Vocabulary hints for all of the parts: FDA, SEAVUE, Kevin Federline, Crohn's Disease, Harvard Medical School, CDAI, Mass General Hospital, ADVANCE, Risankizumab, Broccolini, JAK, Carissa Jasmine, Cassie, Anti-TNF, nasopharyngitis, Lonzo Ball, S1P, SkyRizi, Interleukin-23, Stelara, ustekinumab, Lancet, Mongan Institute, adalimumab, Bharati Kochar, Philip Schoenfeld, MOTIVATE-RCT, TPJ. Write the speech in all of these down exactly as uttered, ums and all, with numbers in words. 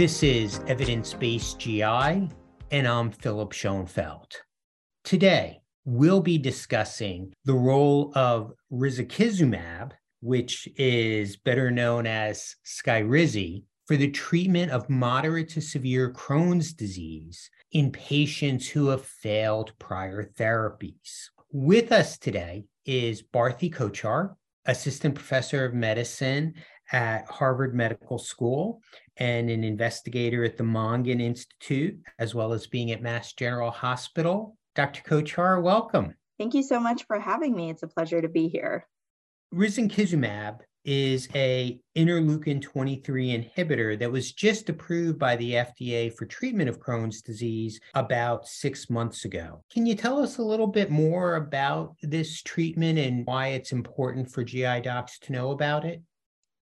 This is Evidence-Based G I, and I'm Philip Schoenfeld. Today, we'll be discussing the role of risankizumab, which is better known as SkyRizi, for the treatment of moderate to severe Crohn's disease in patients who have failed prior therapies. With us today is Bharati Kochar, Assistant Professor of Medicine at Harvard Medical School and an investigator at the Mongan Institute, as well as being at Mass General Hospital. Doctor Kochar, welcome. Thank you so much for having me. It's a pleasure to be here. Risankizumab is a interleukin twenty-three inhibitor that was just approved by the F D A for treatment of Crohn's disease about six months ago. Can you tell us a little bit more about this treatment and why it's important for G I docs to know about it?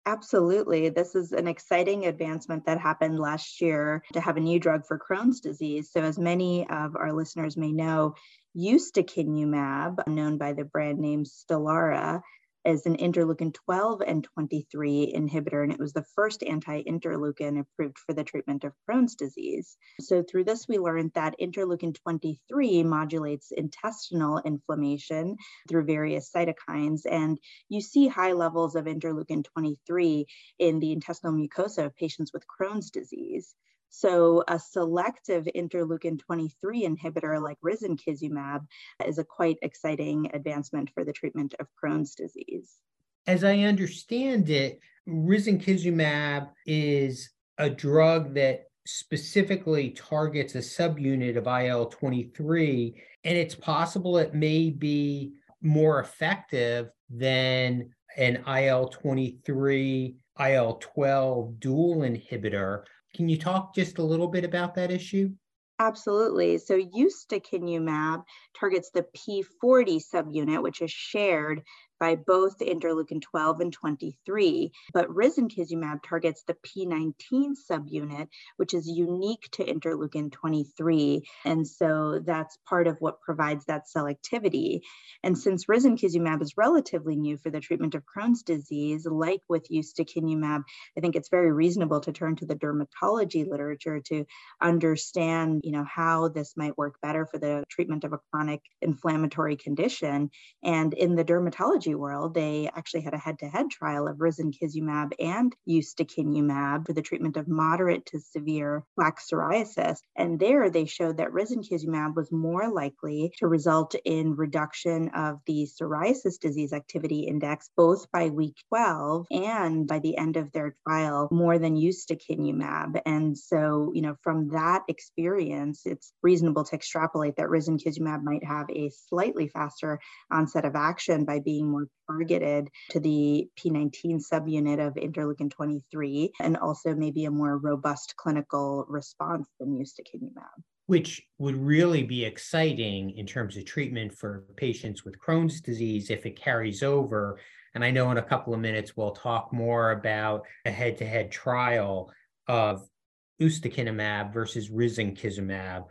Absolutely. This is an exciting advancement that happened last year to have a new drug for Crohn's disease. So as many of our listeners may know, ustekinumab, known by the brand name Stelara, is an interleukin twelve and twenty-three inhibitor, and it was the first anti-interleukin approved for the treatment of Crohn's disease. So through this, we learned that interleukin twenty-three modulates intestinal inflammation through various cytokines, and you see high levels of interleukin twenty-three in the intestinal mucosa of patients with Crohn's disease. So a selective interleukin twenty-three inhibitor like risankizumab is a quite exciting advancement for the treatment of Crohn's disease. As I understand it, risankizumab is a drug that specifically targets a subunit of I L twenty-three, and it's possible it may be more effective than an I L twenty-three I L twelve dual inhibitor. Can you talk just a little bit about that issue? Absolutely. So ustekinumab targets the P forty subunit, which is shared by both interleukin twelve and twenty-three, but risankizumab targets the P nineteen subunit, which is unique to interleukin twenty-three. And so that's part of what provides that selectivity. And since risankizumab is relatively new for the treatment of Crohn's disease, like with ustekinumab, I think it's very reasonable to turn to the dermatology literature to understand, you know, how this might work better for the treatment of a chronic inflammatory condition. And in the dermatology world, they actually had a head-to-head trial of risankizumab and ustekinumab for the treatment of moderate to severe plaque psoriasis. And there they showed that risankizumab was more likely to result in reduction of the psoriasis disease activity index, both by week twelve and by the end of their trial, more than ustekinumab. And so, you know, from that experience, it's reasonable to extrapolate that risankizumab might have a slightly faster onset of action by being more targeted to the P nineteen subunit of interleukin twenty-three, and also maybe a more robust clinical response than ustekinumab. Which would really be exciting in terms of treatment for patients with Crohn's disease if it carries over. And I know in a couple of minutes, we'll talk more about a head-to-head trial of ustekinumab versus risankizumab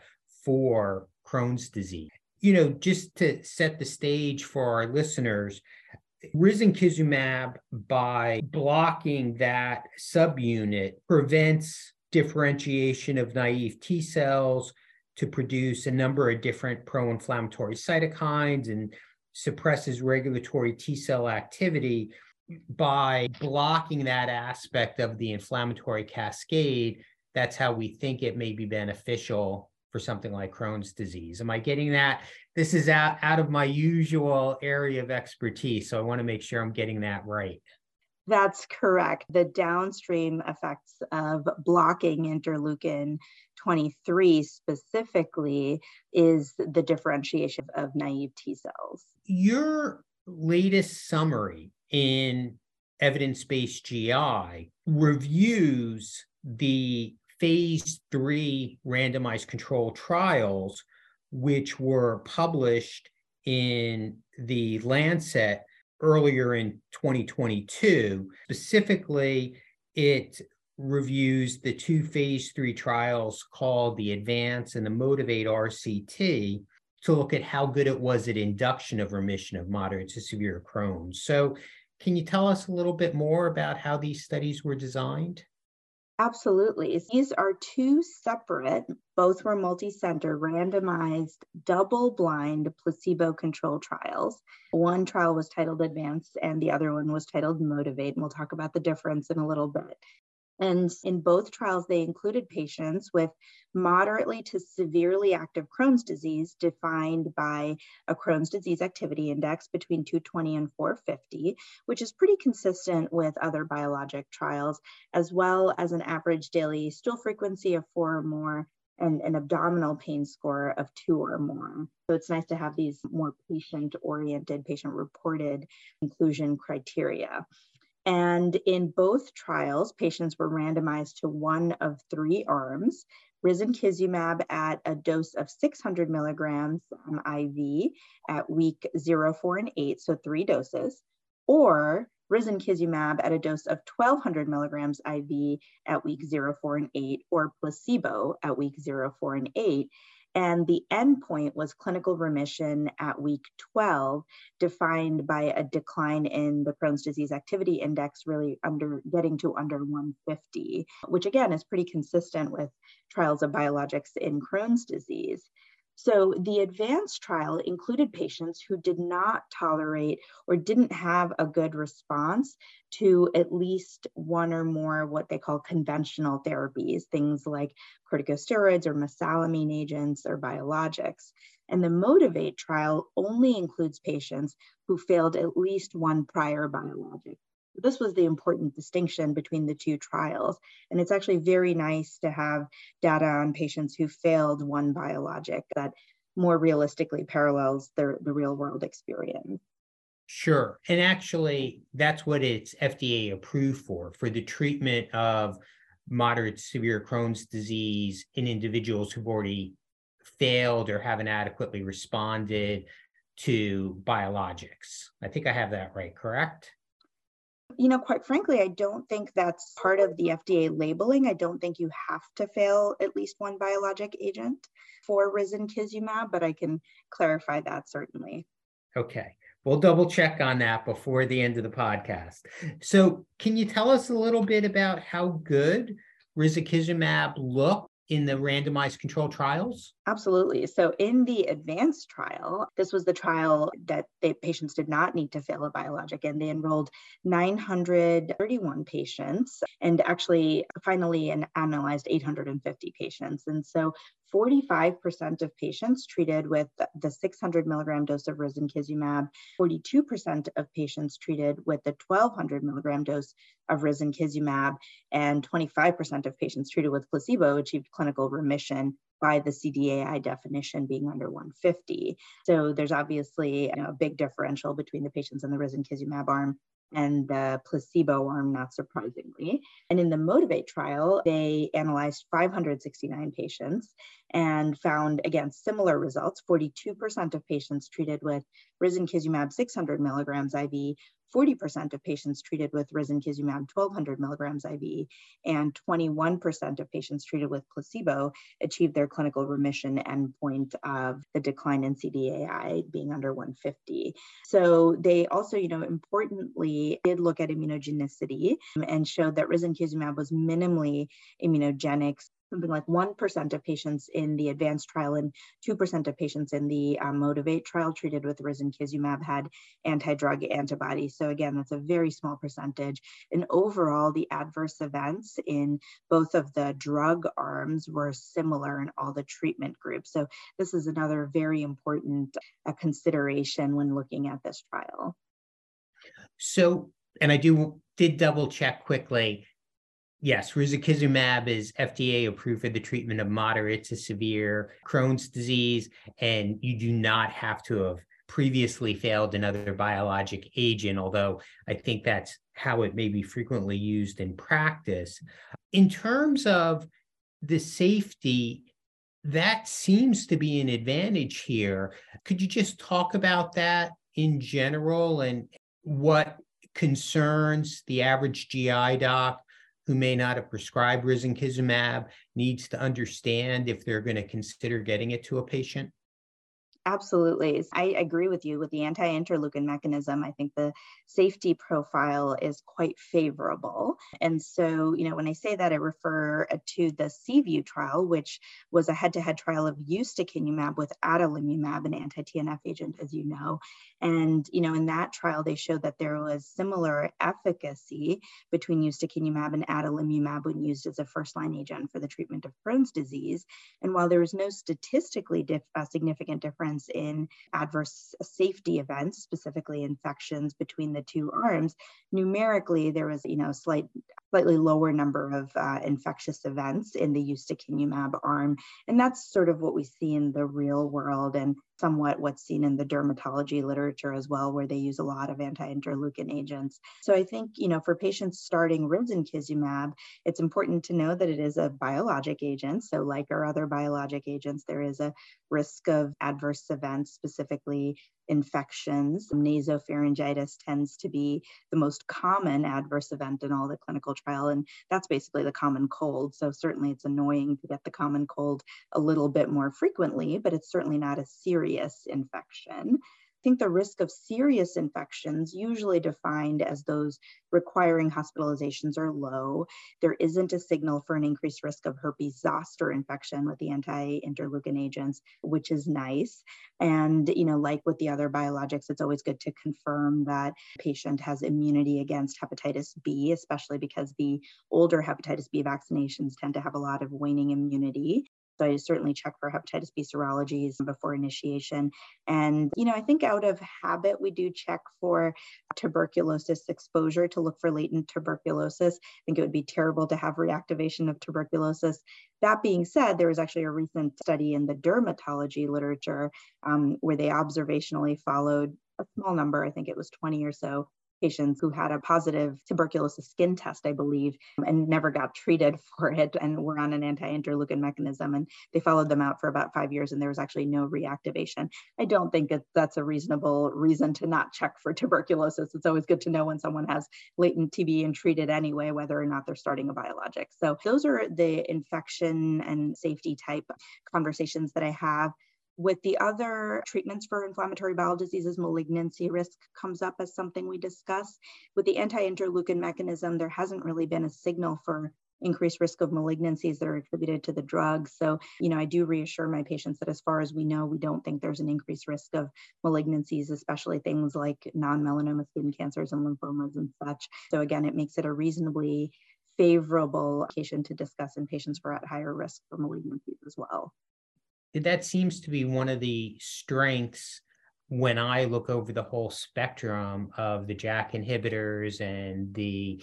for Crohn's disease. You know, just to set the stage for our listeners, risankizumab, by blocking that subunit, prevents differentiation of naive T cells to produce a number of different pro-inflammatory cytokines and suppresses regulatory T cell activity. By blocking that aspect of the inflammatory cascade, that's how we think it may be beneficial for something like Crohn's disease. Am I getting that? This is out, out of my usual area of expertise, so I want to make sure I'm getting that right. That's correct. The downstream effects of blocking interleukin twenty-three specifically is the differentiation of naive T cells. Your latest summary in Evidence-Based G I reviews the phase three randomized control trials, which were published in the Lancet earlier in twenty twenty-two. Specifically, it reviews the two phase three trials called the ADVANCE and the MOTIVATE R C T to look at how good it was at induction of remission of moderate to severe Crohn's. So can you tell us a little bit more about how these studies were designed? Absolutely. These are two separate, both were multi-center, randomized, double-blind, placebo-controlled trials. One trial was titled ADVANCE and the other one was titled MOTIVATE, and we'll talk about the difference in a little bit. And in both trials, they included patients with moderately to severely active Crohn's disease defined by a Crohn's disease activity index between two twenty and four fifty, which is pretty consistent with other biologic trials, as well as an average daily stool frequency of four or more and an abdominal pain score of two or more. So it's nice to have these more patient-oriented, patient-reported inclusion criteria. And in both trials, patients were randomized to one of three arms: risankizumab at a dose of six hundred milligrams um, I V at week zero, four, and eight, so three doses, or risankizumab at a dose of twelve hundred milligrams I V at week zero, four, and eight, or placebo at week zero, four, and eight. And the endpoint was clinical remission at week twelve, defined by a decline in the Crohn's disease activity index, really under getting to under one fifty, which again is pretty consistent with trials of biologics in Crohn's disease. So the ADVANCE trial included patients who did not tolerate or didn't have a good response to at least one or more what they call conventional therapies, things like corticosteroids or mesalamine agents or biologics. And the MOTIVATE trial only includes patients who failed at least one prior biologic. This was the important distinction between the two trials. And it's actually very nice to have data on patients who failed one biologic that more realistically parallels the, the real world experience. Sure. And actually, that's what it's F D A approved for, for the treatment of moderate to severe Crohn's disease in individuals who've already failed or haven't adequately responded to biologics. I think I have that right, correct? You know, quite frankly, I don't think that's part of the F D A labeling. I don't think you have to fail at least one biologic agent for risankizumab, but I can clarify that certainly. Okay. We'll double check on that before the end of the podcast. So can you tell us a little bit about how good risankizumab looked in the randomized control trials? Absolutely. So in the ADVANCE trial, this was the trial that the patients did not need to fail a biologic, and they enrolled nine hundred thirty-one patients and actually finally and analyzed eight hundred fifty patients. And so forty-five percent of patients treated with the six hundred milligram dose of risankizumab, forty-two percent of patients treated with the twelve hundred milligram dose of risankizumab, and twenty-five percent of patients treated with placebo achieved clinical remission by the C D A I definition being under one fifty. So there's obviously, you know, a big differential between the patients in the risankizumab arm and the placebo arm, not surprisingly. And in the MOTIVATE trial, they analyzed five hundred sixty-nine patients and found, again, similar results. forty-two percent of patients treated with risankizumab six hundred milligrams I V, forty percent of patients treated with risankizumab twelve hundred milligrams I V, and twenty-one percent of patients treated with placebo achieved their clinical remission endpoint of the decline in C D A I being under one fifty. So they also, you know, importantly did look at immunogenicity and showed that risankizumab was minimally immunogenic. Something like one percent of patients in the ADVANCE trial and two percent of patients in the uh, MOTIVATE trial treated with risankizumab had anti-drug antibodies. So again, that's a very small percentage. And overall, the adverse events in both of the drug arms were similar in all the treatment groups. So this is another very important uh, consideration when looking at this trial. So, and I do did double check quickly. Yes, risankizumab is F D A approved for the treatment of moderate to severe Crohn's disease, and you do not have to have previously failed another biologic agent, although I think that's how it may be frequently used in practice. In terms of the safety, that seems to be an advantage here. Could you just talk about that in general and what concerns the average G I doc who may not have prescribed risankizumab needs to understand if they're going to consider getting it to a patient? Absolutely. I agree with you with the anti-interleukin mechanism. I think the safety profile is quite favorable. And so, you know, when I say that, I refer to the SEAVUE trial, which was a head-to-head trial of ustekinumab with adalimumab, an anti-T N F agent, as you know. And, you know, in that trial, they showed that there was similar efficacy between ustekinumab and adalimumab when used as a first-line agent for the treatment of Crohn's disease. And while there was no statistically dif- uh, significant difference in adverse safety events, specifically infections between the two arms, numerically, there was, you know, slight, slightly lower number of uh, infectious events in the ustekinumab arm. And that's sort of what we see in the real world and somewhat what's seen in the dermatology literature as well, where they use a lot of anti-interleukin agents. So I think, you know, for patients starting risankizumab, it's important to know that it is a biologic agent. So like our other biologic agents, there is a risk of adverse events, specifically infections. Nasopharyngitis tends to be the most common adverse event in all the clinical trial, and that's basically the common cold. So certainly it's annoying to get the common cold a little bit more frequently, but it's certainly not a serious infection. I think the risk of serious infections, usually defined as those requiring hospitalizations, are low. There isn't a signal for an increased risk of herpes zoster infection with the anti-interleukin agents, which is nice. And, you know, like with the other biologics, it's always good to confirm that a patient has immunity against hepatitis B, especially because the older hepatitis B vaccinations tend to have a lot of waning immunity. So I certainly check for hepatitis B serologies before initiation. And, you know, I think out of habit, we do check for tuberculosis exposure to look for latent tuberculosis. I think it would be terrible to have reactivation of tuberculosis. That being said, there was actually a recent study in the dermatology literature um, where they observationally followed a small number, I think it was twenty or so, patients who had a positive tuberculosis skin test, I believe, and never got treated for it and were on an anti-interleukin mechanism. And they followed them out for about five years and there was actually no reactivation. I don't think that that's a reasonable reason to not check for tuberculosis. It's always good to know when someone has latent T B and treat it anyway, whether or not they're starting a biologic. So those are the infection and safety type conversations that I have. With the other treatments for inflammatory bowel diseases, malignancy risk comes up as something we discuss. With the anti-interleukin mechanism, there hasn't really been a signal for increased risk of malignancies that are attributed to the drug. So, you know, I do reassure my patients that as far as we know, we don't think there's an increased risk of malignancies, especially things like non-melanoma skin cancers and lymphomas and such. So again, it makes it a reasonably favorable application to discuss in patients who are at higher risk for malignancies as well. That seems to be one of the strengths when I look over the whole spectrum of the JAK inhibitors and the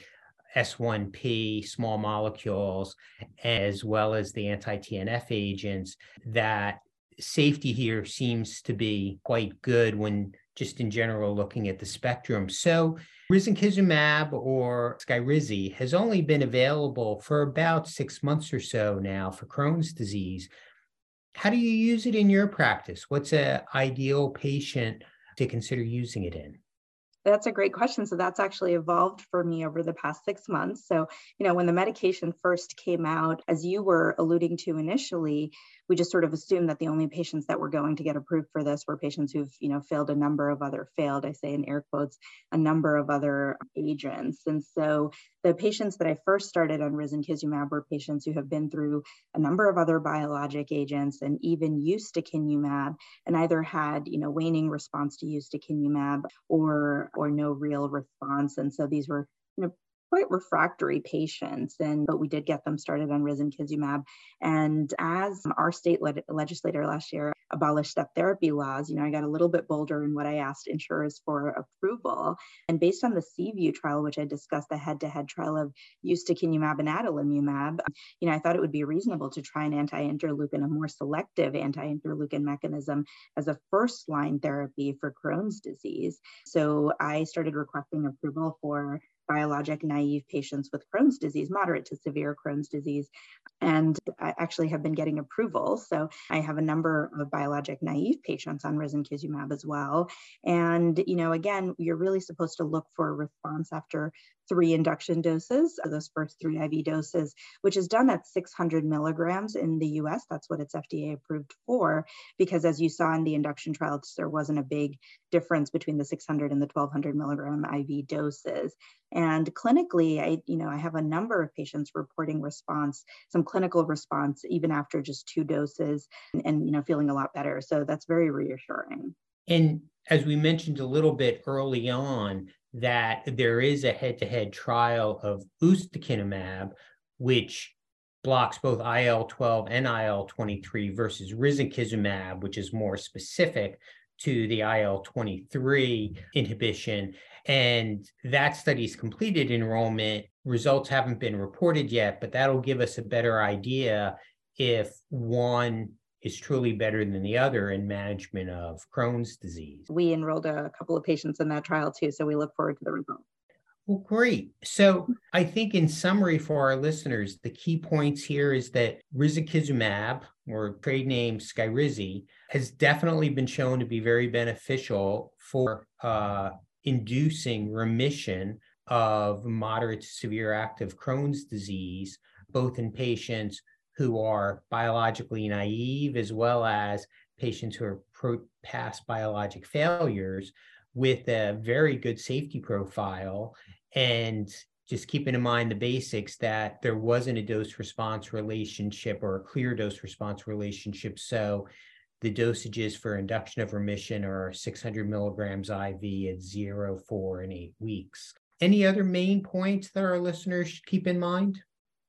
S one P small molecules, as well as the anti-T N F agents, that safety here seems to be quite good when just in general looking at the spectrum. So risankizumab or SkyRizi has only been available for about six months or so now for Crohn's disease. How do you use it in your practice? What's an ideal patient to consider using it in? That's a great question. So that's actually evolved for me over the past six months. So, you know, when the medication first came out, as you were alluding to initially, we just sort of assumed that the only patients that were going to get approved for this were patients who've, you know, failed a number of other failed, I say in air quotes, a number of other agents. And so the patients that I first started on risankizumab were patients who have been through a number of other biologic agents and even ustekinumab and either had, you know, waning response to ustekinumab or, or no real response. And so these were, you know, quite refractory patients, and but we did get them started on risankizumab. And as our state le- legislator last year abolished step therapy laws, you know, I got a little bit bolder in what I asked insurers for approval. And based on the SEAVUE trial, which I discussed, the head-to-head trial of ustekinumab and adalimumab, you know, I thought it would be reasonable to try an anti-interleukin, a more selective anti-interleukin mechanism as a first-line therapy for Crohn's disease. So I started requesting approval for biologic naive patients with Crohn's disease, moderate to severe Crohn's disease, and I actually have been getting approval. So I have a number of biologic naive patients on risankizumab as well. And, you know, again, you're really supposed to look for a response after three induction doses, those first three I V doses, which is done at six hundred milligrams in the U S. That's what it's F D A approved for, because as you saw in the induction trials, there wasn't a big difference between the six hundred and the twelve hundred milligram I V doses. And clinically, I, you know, I have a number of patients reporting response, some clinical response, even after just two doses and, and you know, feeling a lot better. So that's very reassuring. And as we mentioned a little bit early on, that there is a head-to-head trial of ustekinumab, which blocks both I L twelve and I L twenty-three versus risankizumab, which is more specific to the I L twenty-three inhibition. And that study's completed enrollment. Results haven't been reported yet, but that'll give us a better idea if one is truly better than the other in management of Crohn's disease. We enrolled a couple of patients in that trial too, so we look forward to the results. Well, great. So I think in summary for our listeners, the key points here is that risankizumab, or trade name SkyRizi, has definitely been shown to be very beneficial for uh, inducing remission of moderate to severe active Crohn's disease, both in patients who are biologically naive, as well as patients who are pro- past biologic failures, with a very good safety profile. And just keeping in mind the basics that there wasn't a dose response relationship or a clear dose response relationship. So the dosages for induction of remission are six hundred milligrams I V at zero, four, and eight weeks. Any other main points that our listeners should keep in mind?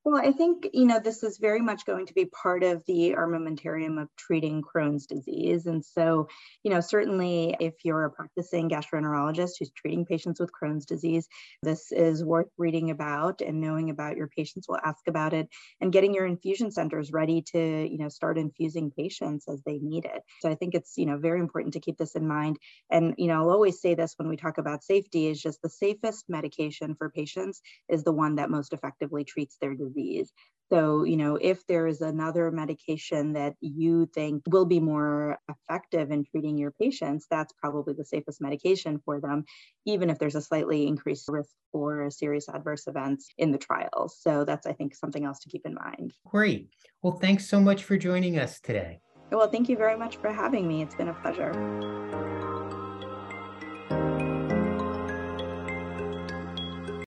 Well, I think, you know, this is very much going to be part of the armamentarium of treating Crohn's disease. And so, you know, certainly if you're a practicing gastroenterologist who's treating patients with Crohn's disease, this is worth reading about and knowing about. Your patients will ask about it, and getting your infusion centers ready to, you know, start infusing patients as they need it. So I think it's, you know, very important to keep this in mind. And, you know, I'll always say this when we talk about safety, is just the safest medication for patients is the one that most effectively treats their disease. Disease. So, you know, if there is another medication that you think will be more effective in treating your patients, that's probably the safest medication for them, even if there's a slightly increased risk for serious adverse events in the trials. So that's, I think, something else to keep in mind. Great. Well, thanks so much for joining us today. Well, thank you very much for having me. It's been a pleasure.